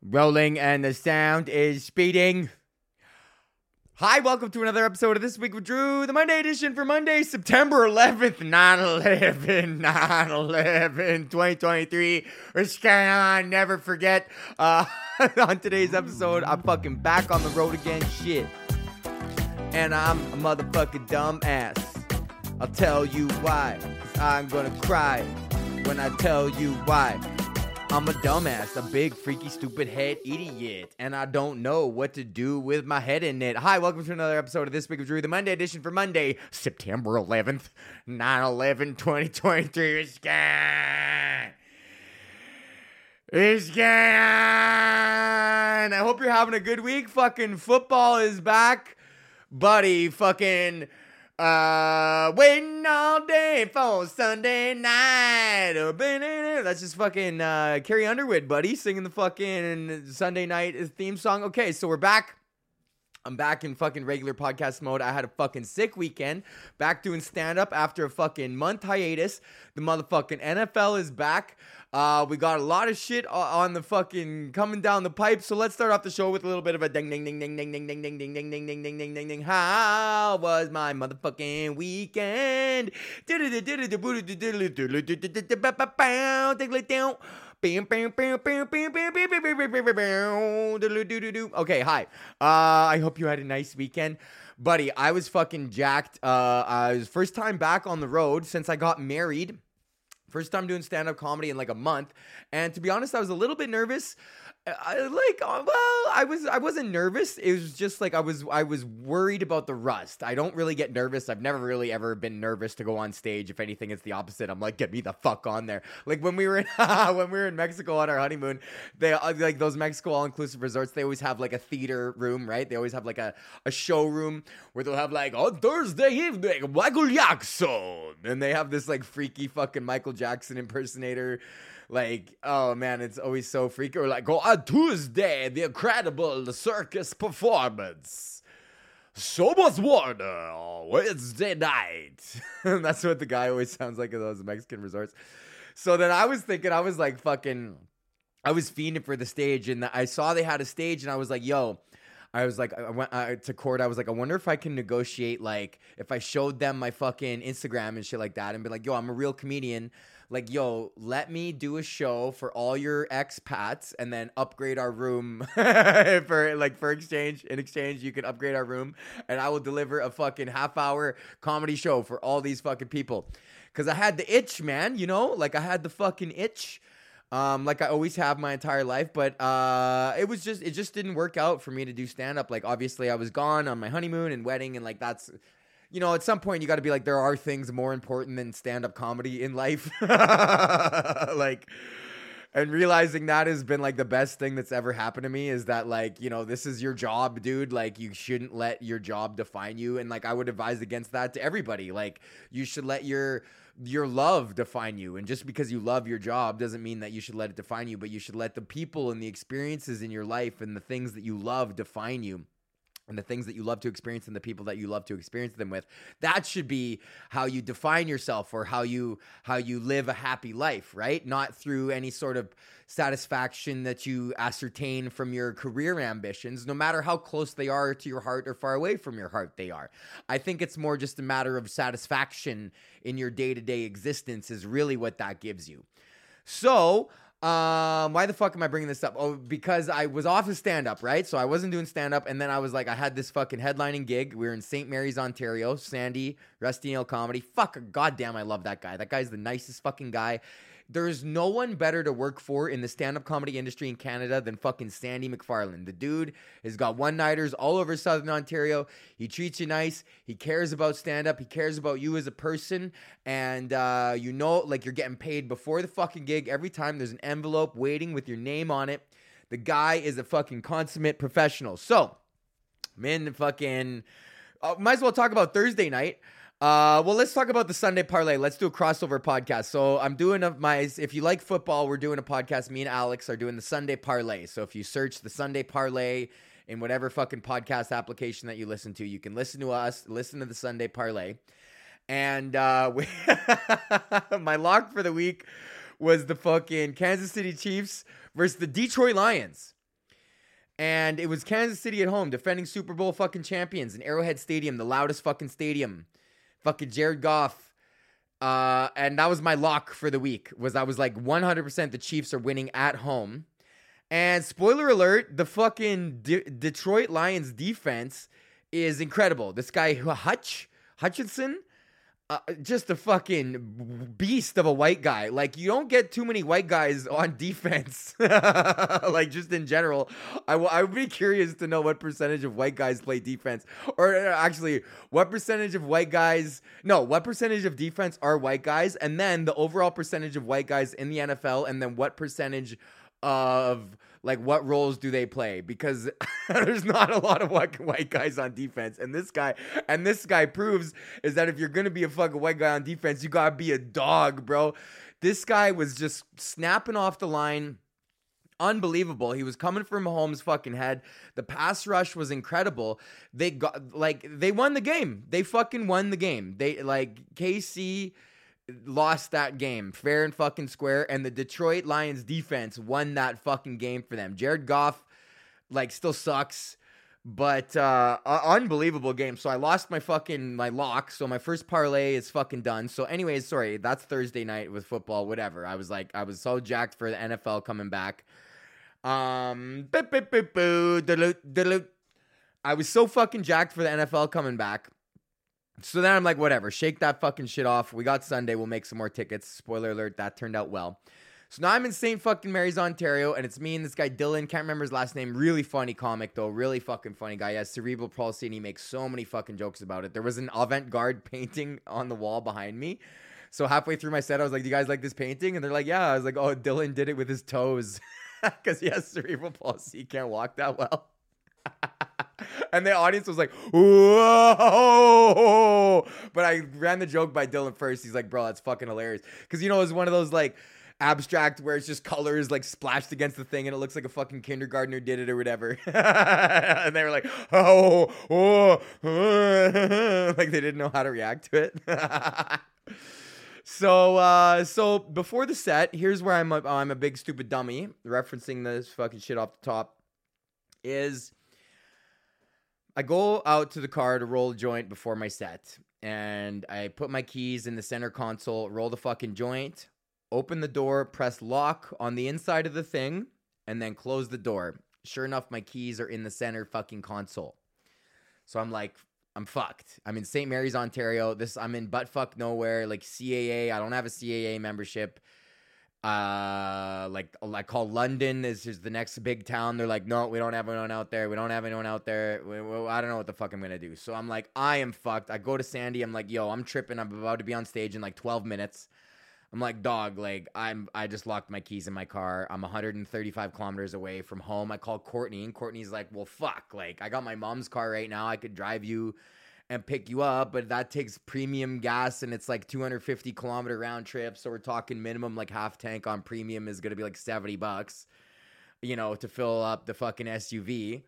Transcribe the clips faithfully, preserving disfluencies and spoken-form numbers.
Rolling and the sound is speeding. Hi, welcome to another episode of This Week with Drew, the Monday edition for Monday, September eleventh, nine eleven, nine eleven, twenty twenty-three. We're scanning on, never forget. Uh, on today's episode, I'm fucking back on the road again, shit. And I'm a motherfucking dumbass. I'll tell you why. I'm gonna cry when I tell you why. I'm a dumbass, a big, freaky, stupid head idiot, and I don't know what to do with my head in it. Hi, welcome to another episode of This Week of Drew, the Monday edition for Monday, September eleventh, nine eleven, twenty twenty-three. It's gone. It's gone. I hope you're having a good week. Fucking football is back. Buddy, fucking... Uh, waiting all day for Sunday night. That's just fucking uh, Carrie Underwood, buddy, singing the fucking Sunday night theme song. Okay, so we're back. I'm back in fucking regular podcast mode. I had a fucking sick weekend. Back doing stand-up after a fucking month hiatus. The motherfucking N F L is back. Uh, we got a lot of shit on the fucking coming down the pipe, so let's start off the show with a little bit of a ding ding ding ding ding ding ding ding ding ding ding ding ding ding ding ding. How was my motherfucking weekend? Okay, hi. Uh, I hope you had a nice weekend. Buddy, I was fucking jacked. Uh, I was first time back on the road since I got married. First time doing stand-up comedy in like a month, and to be honest, I was a little bit nervous. I, like, well, I was, I wasn't nervous. It was just like I was, I was worried about the rust. I don't really get nervous. I've never really ever been nervous to go on stage. If anything, it's the opposite. I'm like, get me the fuck on there. Like when we were in, when we were in Mexico on our honeymoon, they like those Mexico all-inclusive resorts. They always have like a theater room, right? They always have like a a showroom where they'll have like on Thursday evening, Michael Jackson, and they have this like freaky fucking Michael Jackson impersonator. Like, oh man, it's always so freaky. Or like, go on Tuesday, the incredible circus performance. So much water Wednesday night. That's what the guy always sounds like at those Mexican resorts. So then I was thinking, I was like fucking, I was fiending for the stage. And I saw they had a stage and I was like, yo, I was like, I went I, to court. I was like, I wonder if I can negotiate, like, if I showed them my fucking Instagram and shit like that and be like, yo, I'm a real comedian. Like, yo, let me do a show for all your expats and then upgrade our room for, like, for exchange. In exchange, you can upgrade our room and I will deliver a fucking half-hour comedy show for all these fucking people. Because I had the itch, man, you know? Like, I had the fucking itch. Um, like I always have my entire life, but, uh, it was just, it just didn't work out for me to do stand up. Like, obviously I was gone on my honeymoon and wedding. And like, that's, you know, at some point you gotta be like, there are things more important than stand up comedy in life. Like, and realizing that has been like the best thing that's ever happened to me is that like, you know, this is your job, dude. Like you shouldn't let your job define you. And like, I would advise against that to everybody. Like you should let your, your love define you. And just because you love your job doesn't mean that you should let it define you, but you should let the people and the experiences in your life and the things that you love define you. And the things that you love to experience and the people that you love to experience them with, that should be how you define yourself or how you how you live a happy life, right? Not through any sort of satisfaction that you ascertain from your career ambitions, no matter how close they are to your heart or far away from your heart they are. I think it's more just a matter of satisfaction in your day-to-day existence is really what that gives you. So... Um, why the fuck am I bringing this up? Oh, because I was off of stand-up, right? So I wasn't doing stand-up, and then I was like, I had this fucking headlining gig. We were in Saint Mary's, Ontario. Sandy, Rusty Nail comedy. Fuck, goddamn, I love that guy. That guy's the nicest fucking guy. There is no one better to work for in the stand-up comedy industry in Canada than fucking Sandy McFarlane. The dude has got one-nighters all over Southern Ontario. He treats you nice. He cares about stand-up. He cares about you as a person. And, uh, you know, like, you're getting paid before the fucking gig. Every time there's an envelope waiting with your name on it. The guy is a fucking consummate professional. So, I'm in the fucking... Uh, might as well talk about Thursday night. Uh, well, let's talk about the Sunday Parlay. Let's do a crossover podcast. So I'm doing a, my, if you like football, we're doing a podcast. Me and Alex are doing the Sunday Parlay. So if you search the Sunday Parlay in whatever fucking podcast application that you listen to, you can listen to us, listen to the Sunday Parlay. And, uh, we my lock for the week was the fucking Kansas City Chiefs versus the Detroit Lions. And it was Kansas City at home, defending Super Bowl fucking champions in Arrowhead Stadium, the loudest fucking stadium. Fucking Jared Goff. Uh, and that was my lock for the week, was I was like one hundred percent the Chiefs are winning at home. And spoiler alert, the fucking De- Detroit Lions defense is incredible. This guy, Hutch Hutchinson, uh, just a fucking beast of a white guy. Like, you don't get too many white guys on defense, like, just in general. I, w- I would be curious to know what percentage of white guys play defense. Or uh, actually, what percentage of white guys... No, what percentage of defense are white guys? And then the overall percentage of white guys in the N F L, and then what percentage... of like what roles do they play, because there's not a lot of white guys on defense, and this guy and this guy proves is that if you're gonna be a fucking white guy on defense, you gotta be a dog, bro. This guy was just snapping off the line, unbelievable. He was coming from Mahomes' fucking head. The pass rush was incredible. They got like they won the game. They fucking won the game. They like K C lost that game fair and fucking square, and the Detroit Lions defense won that fucking game for them. Jared Goff, like, still sucks, but uh, uh, unbelievable game. So I lost my fucking my lock. So my first parlay is fucking done. So, anyways, sorry, that's Thursday night with football. Whatever. I was like, I was so jacked for the N F L coming back. Um, boop, boop, boop, boop, daloot, daloot. I was so fucking jacked for the N F L coming back. So then I'm like, whatever, shake that fucking shit off. We got Sunday. We'll make some more tickets. Spoiler alert, that turned out well. So now I'm in Saint fucking Mary's, Ontario, and it's me and this guy, Dylan. Can't remember his last name. Really funny comic, though. Really fucking funny guy. He has cerebral palsy, and he makes so many fucking jokes about it. There was an avant-garde painting on the wall behind me. So halfway through my set, I was like, do you guys like this painting? And they're like, yeah. I was like, oh, Dylan did it with his toes because he has cerebral palsy. He can't walk that well. And the audience was like, whoa. But I ran the joke by Dylan first. He's like, bro, that's fucking hilarious. Because, you know, it was one of those, like, abstract where it's just colors, like, splashed against the thing. And it looks like a fucking kindergartner did it or whatever. And they were like, oh, oh, oh. Like, they didn't know how to react to it. So, uh, so before the set, here's where I'm a, I'm a big stupid dummy, referencing this fucking shit off the top, is... I go out to the car to roll a joint before my set, and I put my keys in the center console, roll the fucking joint, open the door, press lock on the inside of the thing, and then close the door. Sure enough, my keys are in the center fucking console. So I'm like, I'm fucked. I'm in Saint Mary's, Ontario. This I'm in buttfuck nowhere, like C A A. I don't have a C A A membership. Uh, like, I call London is just the next big town. They're like, no, we don't have anyone out there. We don't have anyone out there. We, we, I don't know what the fuck I'm going to do. So I'm like, I am fucked. I go to Sandy. I'm like, yo, I'm tripping. I'm about to be on stage in like twelve minutes. I'm like, dog, like I'm, I just locked my keys in my car. I'm one hundred thirty-five kilometers away from home. I call Courtney, and Courtney's like, well, fuck, like I got my mom's car right now. I could drive you and pick you up, but that takes premium gas, and it's like two hundred fifty kilometer round trip. So we're talking minimum like half tank on premium is going to be like seventy bucks, you know, to fill up the fucking S U V.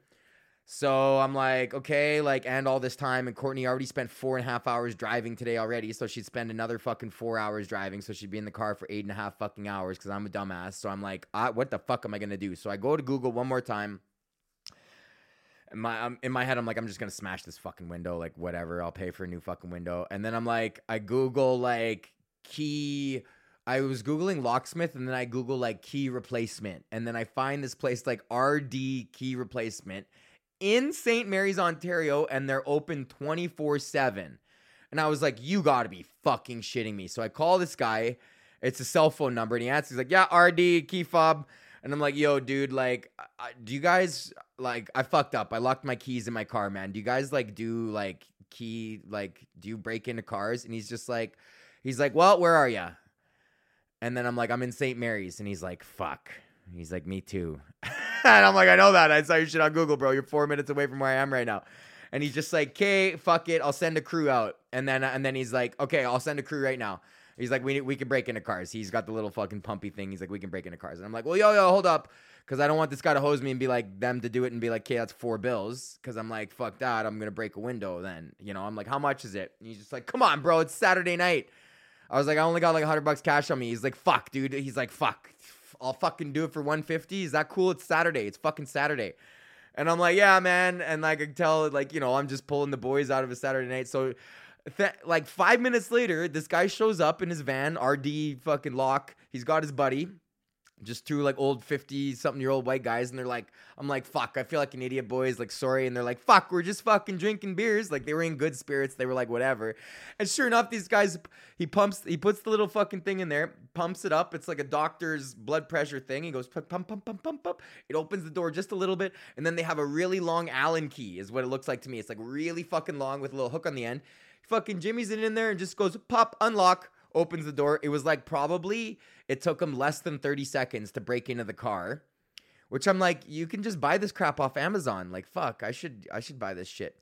So I'm like, okay, like, and all this time, and Courtney already spent four and a half hours driving today already. So she'd spend another fucking four hours driving. So she'd be in the car for eight and a half fucking hours. Cause I'm a dumbass. So I'm like, I, what the fuck am I going to do? So I go to Google one more time. My, um, in my head, I'm like, I'm just going to smash this fucking window. Like, whatever. I'll pay for a new fucking window. And then I'm like, I Google, like, key. I was Googling locksmith, and then I Google, like, key replacement. And then I find this place, like, R D key replacement in Saint Mary's, Ontario. And they're open twenty-four seven. And I was like, you got to be fucking shitting me. So I call this guy. It's a cell phone number. And he answers, like, yeah, R D key fob. And I'm like, yo, dude, like, I, do you guys... Like, I fucked up. I locked my keys in my car, man. Do you guys, like, do, like, key, like, do you break into cars? And he's just like, he's like, well, where are you? And then I'm like, I'm in Saint Mary's. And he's like, fuck. And he's like, me too. And I'm like, I know that. I saw your shit on Google, bro. You're four minutes away from where I am right now. And he's just like, okay, fuck it. I'll send a crew out. And then and then he's like, okay, I'll send a crew right now. He's like, we we can break into cars. He's got the little fucking pumpy thing. He's like, we can break into cars. And I'm like, well, yo, yo, hold up. Because I don't want this guy to hose me and be like, them to do it and be like, okay, that's four bills. Because I'm like, fuck that. I'm going to break a window then. You know, I'm like, how much is it? And he's just like, come on, bro. It's Saturday night. I was like, I only got like one hundred bucks cash on me. He's like, fuck, dude. He's like, fuck. I'll fucking do it for one fifty. Is that cool? It's Saturday. It's fucking Saturday. And I'm like, yeah, man. And like, I can tell, like, you know, I'm just pulling the boys out of a Saturday night. So th- like five minutes later, this guy shows up in his van, R D fucking lock. He's got his buddy, just two like old fifty something year old white guys. And they're like, I'm like, fuck, I feel like an idiot, boys. Like, sorry. And they're like, fuck, we're just fucking drinking beers. Like, they were in good spirits. They were like, whatever. And sure enough, these guys, he pumps, he puts the little fucking thing in there, pumps it up. It's like a doctor's blood pressure thing. He goes, pump, pump, pump, pump, pump, pump. It opens the door just a little bit. And then they have a really long Allen key is what it looks like to me. It's like really fucking long with a little hook on the end. Fucking jimmies it in there and just goes pop, unlock, opens the door. It was like probably, it took him less than thirty seconds to break into the car, which I'm like, you can just buy this crap off Amazon. Like, fuck, I should, I should buy this shit.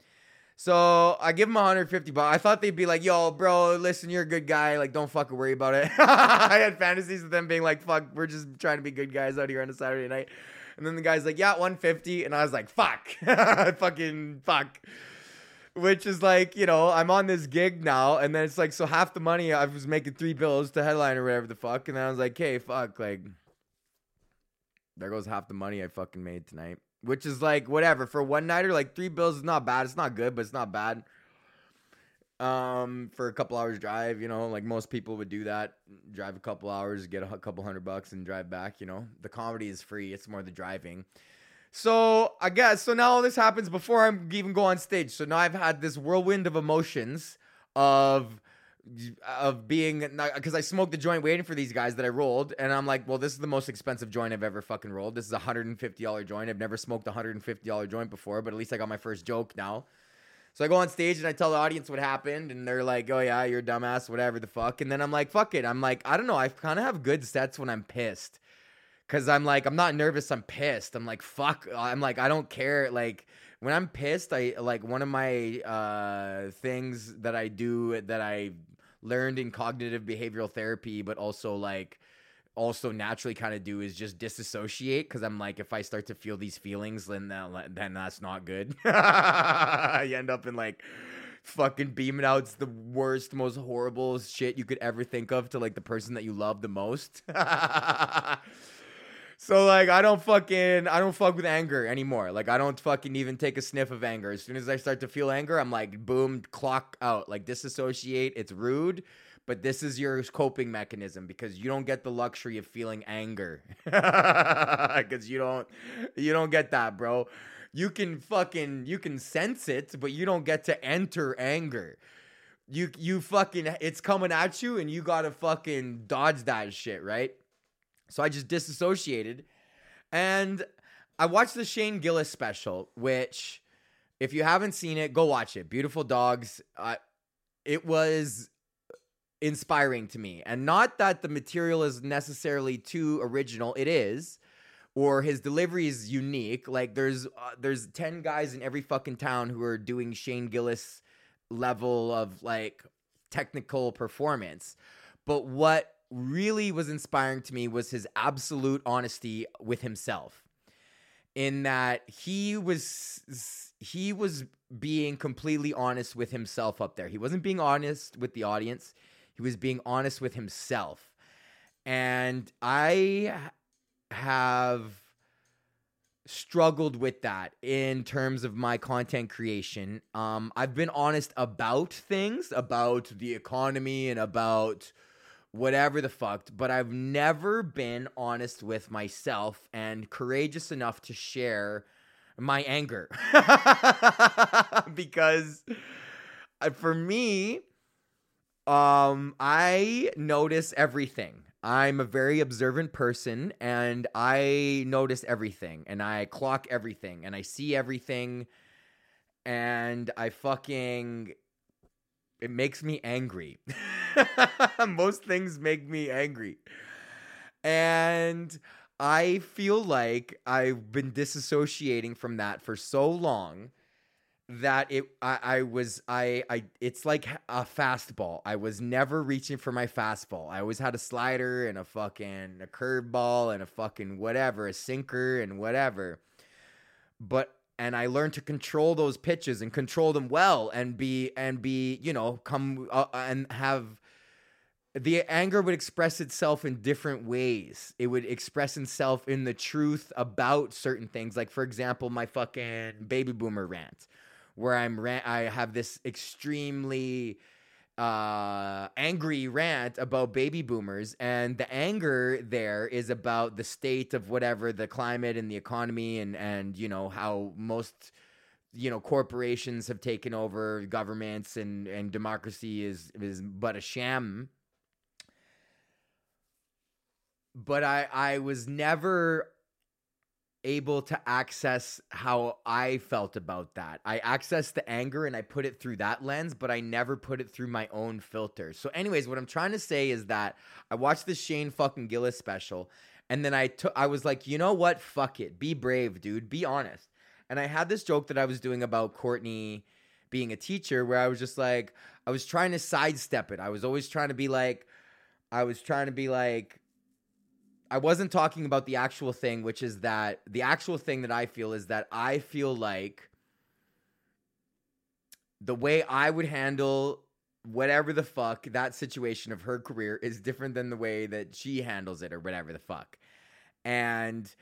So I give him one hundred fifty bucks. I thought they'd be like, yo, bro, listen, you're a good guy. Like, don't fucking worry about it. I had fantasies of them being like, fuck, we're just trying to be good guys out here on a Saturday night. And then the guy's like, yeah, one fifty. And I was like, fuck, fucking fuck. Which is like, you know, I'm on this gig now, and then it's like, so half the money, I was making three bills to headline or whatever the fuck, and then I was like, hey, fuck, like, there goes half the money I fucking made tonight. Which is like, whatever, for one nighter, like, three bills is not bad, it's not good, but it's not bad. Um, for a couple hours drive, you know, like most people would do that, drive a couple hours, get a couple hundred bucks, and drive back, you know. The comedy is free, it's more the driving. So I guess, so now all this happens before I even go on stage. So now I've had this whirlwind of emotions of, of being, because I smoked the joint waiting for these guys that I rolled. And I'm like, well, this is the most expensive joint I've ever fucking rolled. This is a one hundred fifty dollars joint. I've never smoked a one hundred fifty dollars joint before, but at least I got my first joke now. So I go on stage and I tell the audience what happened. And they're like, oh yeah, you're a dumbass, whatever the fuck. And then I'm like, fuck it. I'm like, I don't know. I kind of have good sets when I'm pissed. Cause I'm like, I'm not nervous. I'm pissed. I'm like, fuck. I'm like, I don't care. Like when I'm pissed, I like one of my uh, things that I do that I learned in cognitive behavioral therapy, but also like also naturally kind of do is just disassociate. Cause I'm like, if I start to feel these feelings, then, that, then that's not good. I end up in like fucking beaming out the worst, most horrible shit you could ever think of to like the person that you love the most. So, like, I don't fucking, I don't fuck with anger anymore. Like, I don't fucking even take a sniff of anger. As soon as I start to feel anger, I'm like, boom, clock out. Like, disassociate. It's rude, but this is your coping mechanism because you don't get the luxury of feeling anger. Because you don't, you don't get that, bro. You can fucking, you can sense it, but you don't get to enter anger. You, you fucking, it's coming at you and you gotta fucking dodge that shit, right? So I just disassociated, and I watched the Shane Gillis special, which, if you haven't seen it, go watch it. Beautiful Dogs. Uh, it was inspiring to me, and not that the material is necessarily too original. It is, or his delivery is unique. Like there's uh, there's ten guys in every fucking town who are doing Shane Gillis level of like technical performance, but what really was inspiring to me was his absolute honesty with himself, in that he was he was being completely honest with himself up there. He wasn't being honest with the audience. He was being honest with himself. And I have struggled with that in terms of my content creation. Um, I've been honest about things, about the economy and about whatever the fuck, but I've never been honest with myself and courageous enough to share my anger. Because for me, um, I notice everything. I'm a very observant person and I notice everything and I clock everything and I see everything and I fucking... It makes me angry. Most things make me angry. And I feel like I've been disassociating from that for so long that it I, I was I I it's like a fastball. I was never reaching for my fastball. I always had a slider and a fucking a curveball and a fucking whatever, a sinker and whatever. But And I learned to control those pitches and control them well and be, and be, you know, come uh, and have the anger would express itself in different ways. It would express itself in the truth about certain things. Like, for example, my fucking baby boomer rant, where I'm rant, I have this extremely uh, angry rant about baby boomers. And the anger there is about the state of whatever, the climate and the economy, and, and, you know, how most, you know, corporations have taken over governments, and, and democracy is, is but a sham. But I, I was never able to access how I felt about that. I accessed the anger and I put it through that lens, but I never put it through my own filter. So anyways, what I'm trying to say is that I watched the Shane fucking Gillis special, and then I took, I was like, you know what? Fuck it. Be brave, dude. Be honest. And I had this joke that I was doing about Courtney being a teacher, where I was just like, I was trying to sidestep it. I was always trying to be like, I was trying to be like, I wasn't talking about the actual thing, which is that the actual thing that I feel is that I feel like the way I would handle whatever the fuck that situation of her career is different than the way that she handles it, or whatever the fuck. And,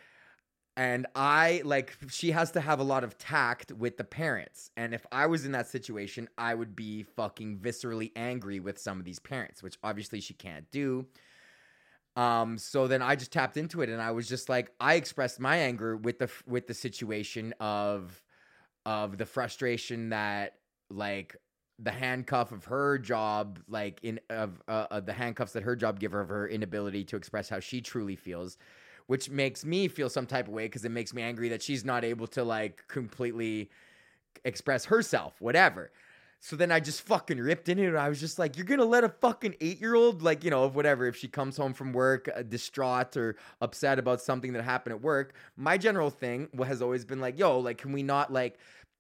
and I, like, she has to have a lot of tact with the parents. And if I was in that situation, I would be fucking viscerally angry with some of these parents, which obviously she can't do. Um, so then I just tapped into it, and I was just like, I expressed my anger with the, with the situation of, of the frustration that, like, the handcuff of her job, like in, of, uh, of the handcuffs that her job give her, of her inability to express how she truly feels, which makes me feel some type of way. 'Cause it makes me angry that she's not able to, like, completely express herself, whatever. So then I just fucking ripped in it, and I was just like, you're going to let a fucking eight-year-old, like, you know, of whatever, if she comes home from work uh, distraught or upset about something that happened at work. My general thing has always been like, yo, like, can we not, like,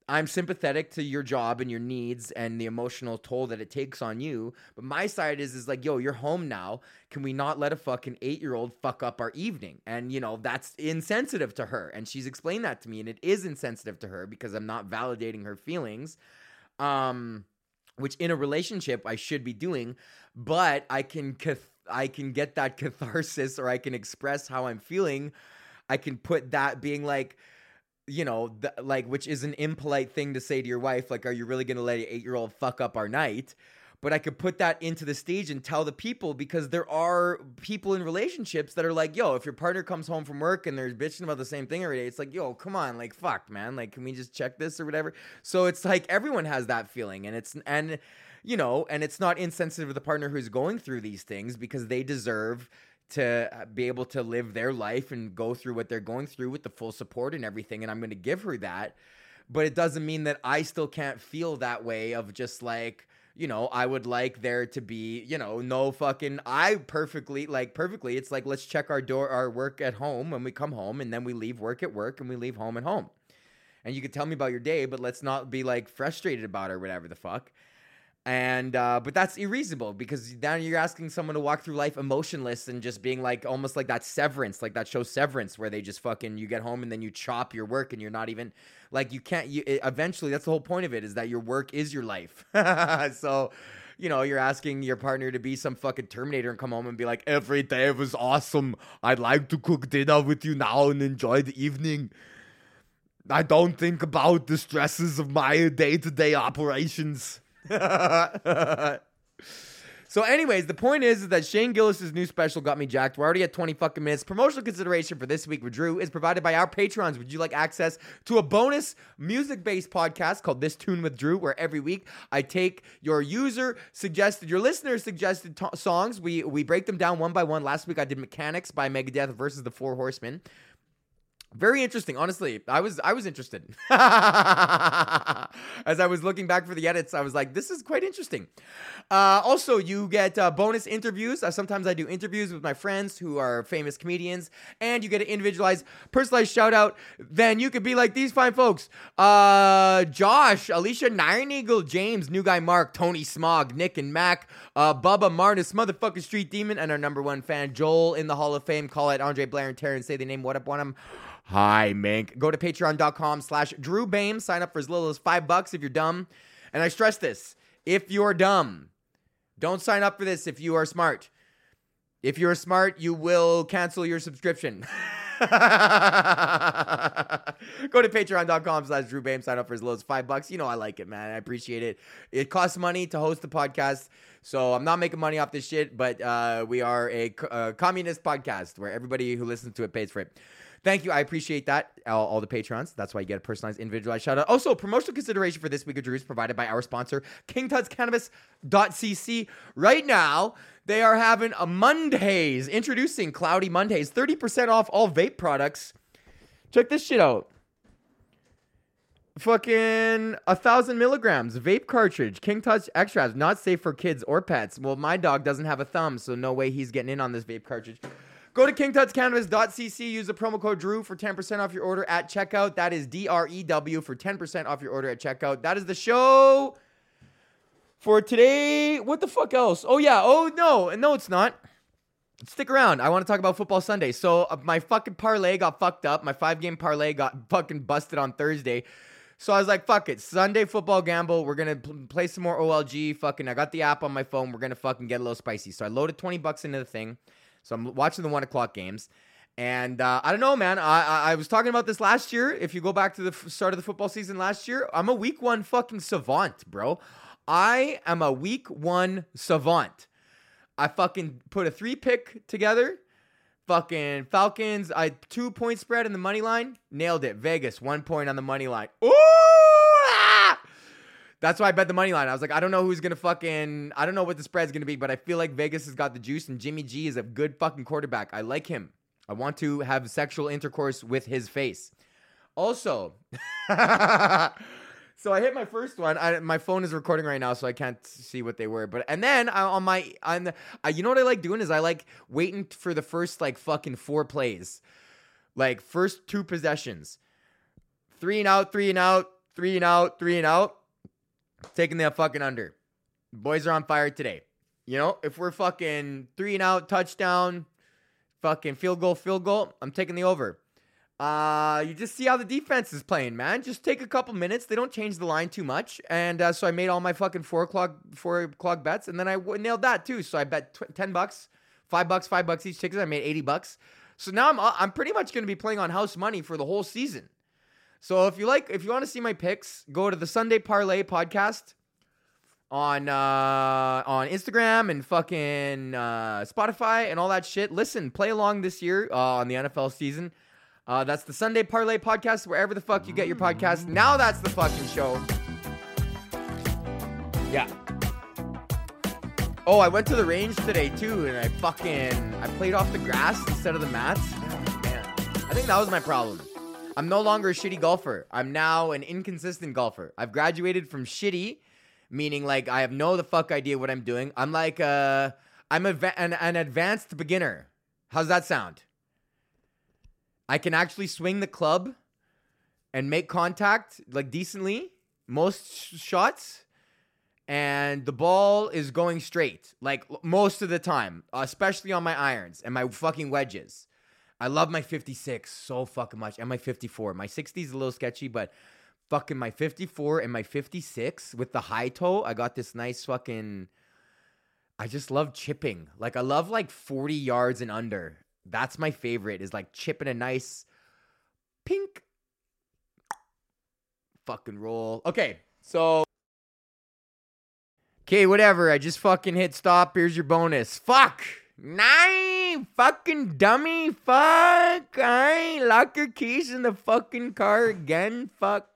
I'm sympathetic to your job and your needs and the emotional toll that it takes on you. But my side is, is like, yo, you're home now. Can we not let a fucking eight-year-old fuck up our evening? And, you know, that's insensitive to her. And she's explained that to me, and it is insensitive to her because I'm not validating her feelings. Um, which in a relationship I should be doing, but I can, cath- I can get that catharsis, or I can express how I'm feeling. I can put that being like, you know, th- like, which is an impolite thing to say to your wife. Like, are you really going to let an eight-year-old fuck up our night? But I could put that into the stage and tell the people, because there are people in relationships that are like, yo, if your partner comes home from work and they're bitching about the same thing every day, it's like, yo, come on, like, fuck, man, like, can we just check this or whatever? So it's like everyone has that feeling, and it's, and, you know, and it's not insensitive to the partner who's going through these things, because they deserve to be able to live their life and go through what they're going through with the full support and everything. And I'm going to give her that, but it doesn't mean that I still can't feel that way of just like, you know, I would like there to be, you know, no fucking, I perfectly, like, perfectly, it's like, let's check our door, our work at home when we come home, and then we leave work at work, and we leave home at home. And you can tell me about your day, but let's not be, like, frustrated about it or whatever the fuck. And, uh, but that's unreasonable, because now you're asking someone to walk through life emotionless and just being like, almost like that Severance, like that show Severance, where they just fucking, you get home and then you chop your work, and you're not even like, you can't, you eventually, that's the whole point of it, is that your work is your life. So, you know, you're asking your partner to be some fucking Terminator and come home and be like, every day was awesome. I'd like to cook dinner with you now and enjoy the evening. I don't think about the stresses of my day-to-day operations. So anyways, the point is, is that Shane Gillis' new special got me jacked. We're already at twenty fucking minutes. Promotional consideration for This Week with Drew is provided by our Patrons. Would you like access to a bonus music-based podcast called This Tune with Drew, where every week I take your user suggested, your listener suggested to- songs. We, we break them down one by one. Last week I did Mechanics by Megadeth versus the Four Horsemen. Very interesting, honestly. I was I was interested. As I was looking back for the edits, I was like, this is quite interesting. Uh, also, you get uh, bonus interviews. Uh, sometimes I do interviews with my friends who are famous comedians, and you get an individualized, personalized shout-out. Then you could be like these fine folks. Uh, Josh, Alicia, Nireneagle, James, New Guy Mark, Tony Smog, Nick and Mac, uh, Bubba, Marnus, motherfucking Street Demon, and our number one fan, Joel, in the Hall of Fame. Call it Andre, Blair, and Terrence. Say the name. What up, one of them? Hi, Mink. Go to patreon.com slash Drew Bame. Sign up for as little as five bucks if you're dumb. And I stress this. If you're dumb, Don't sign up for this if you are smart. If you're smart, you will cancel your subscription. Go to patreon.com slash Drew Bame. Sign up for as low as five bucks. You know I like it, man. I appreciate it. It costs money to host the podcast, so I'm not making money off this shit, but uh, we are a uh, communist podcast where everybody who listens to it pays for it. Thank you. I appreciate that. All, all the Patrons. That's why you get a personalized, individualized shout out. Also, promotional consideration for This Week of Drew is provided by our sponsor, King Tut's Cannabis dot c c. Right now, they are having a Mondays, introducing Cloudy Mondays, thirty percent off all vape products. Check this shit out. Fucking a thousand milligrams vape cartridge, King Tut's extracts, not safe for kids or pets. Well, my dog doesn't have a thumb, so no way he's getting in on this vape cartridge. Go to king tuts cannabis dot c c, use the promo code Drew for ten percent off your order at checkout. That is D R E W for ten percent off your order at checkout. That is the show for today. What the fuck else? Oh, yeah. Oh, no. No, it's not. Stick around. I want to talk about football Sunday. So uh, my fucking parlay got fucked up. My five-game parlay got fucking busted on Thursday. So I was like, fuck it. Sunday football gamble. We're going to pl- play some more O L G. Fucking I got the app on my phone. We're going to fucking get a little spicy. So I loaded twenty bucks into the thing. So I'm watching the one o'clock games. And uh, I don't know, man. I, I I was talking about this last year. If you go back to the f- start of the football season last year, I'm a week one fucking savant, bro. I am a week one savant. I fucking put a three pick together. Fucking Falcons. I two point spread in the money line. Nailed it. Vegas, one point on the money line. Ooh! Ah! That's why I bet the money line. I was like, I don't know who's going to fucking, I don't know what the spread's going to be, but I feel like Vegas has got the juice and Jimmy G is a good fucking quarterback. I like him. I want to have sexual intercourse with his face. Also, so I hit my first one. I, my phone is recording right now, so I can't see what they were. But and then I, on my, on the, I, you know what I like doing is I like waiting for the first like fucking four plays, like first two possessions, three and out, three and out, three and out, three and out. Taking the fucking under. Boys are on fire today. You know, if we're fucking three and out, touchdown, fucking field goal, field goal, I'm taking the over. Uh, you just see how the defense is playing, man. Just take a couple minutes. They don't change the line too much. And uh, so I made all my fucking four o'clock, four o'clock bets. And then I w- nailed that too. So I bet tw- ten bucks, five bucks, five bucks each ticket. I made eighty bucks. So now I'm, I'm pretty much going to be playing on house money for the whole season. So if you like, if you want to see my picks, go to the Sunday Parlay podcast on uh, on Instagram and fucking uh, Spotify and all that shit. Listen, play along this year uh, on the N F L season. Uh, that's the Sunday Parlay podcast, wherever the fuck you get your podcast. Now that's the fucking show. Yeah. Oh, I went to the range today too, and I fucking I played off the grass instead of the mats. Oh, man, I think that was my problem. I'm no longer a shitty golfer. I'm now an inconsistent golfer. I've graduated from shitty, meaning like I have no the fuck idea what I'm doing. I'm like uh I'm a, an, an advanced beginner. How's that sound? I can actually swing the club and make contact like decently, most sh- shots, and the ball is going straight like most of the time, especially on my irons and my fucking wedges. I love my fifty-six so fucking much. And my fifty-four. My sixty is a little sketchy, but fucking my fifty-four and my fifty-six with the high toe, I got this nice fucking... I just love chipping. Like, I love like forty yards and under. That's my favorite, is like chipping a nice pink fucking roll. Okay, so... Okay, whatever. I just fucking hit stop. Here's your bonus. Fuck! Nine fucking dummy, fuck. I lock your keys in the fucking car again, fuck.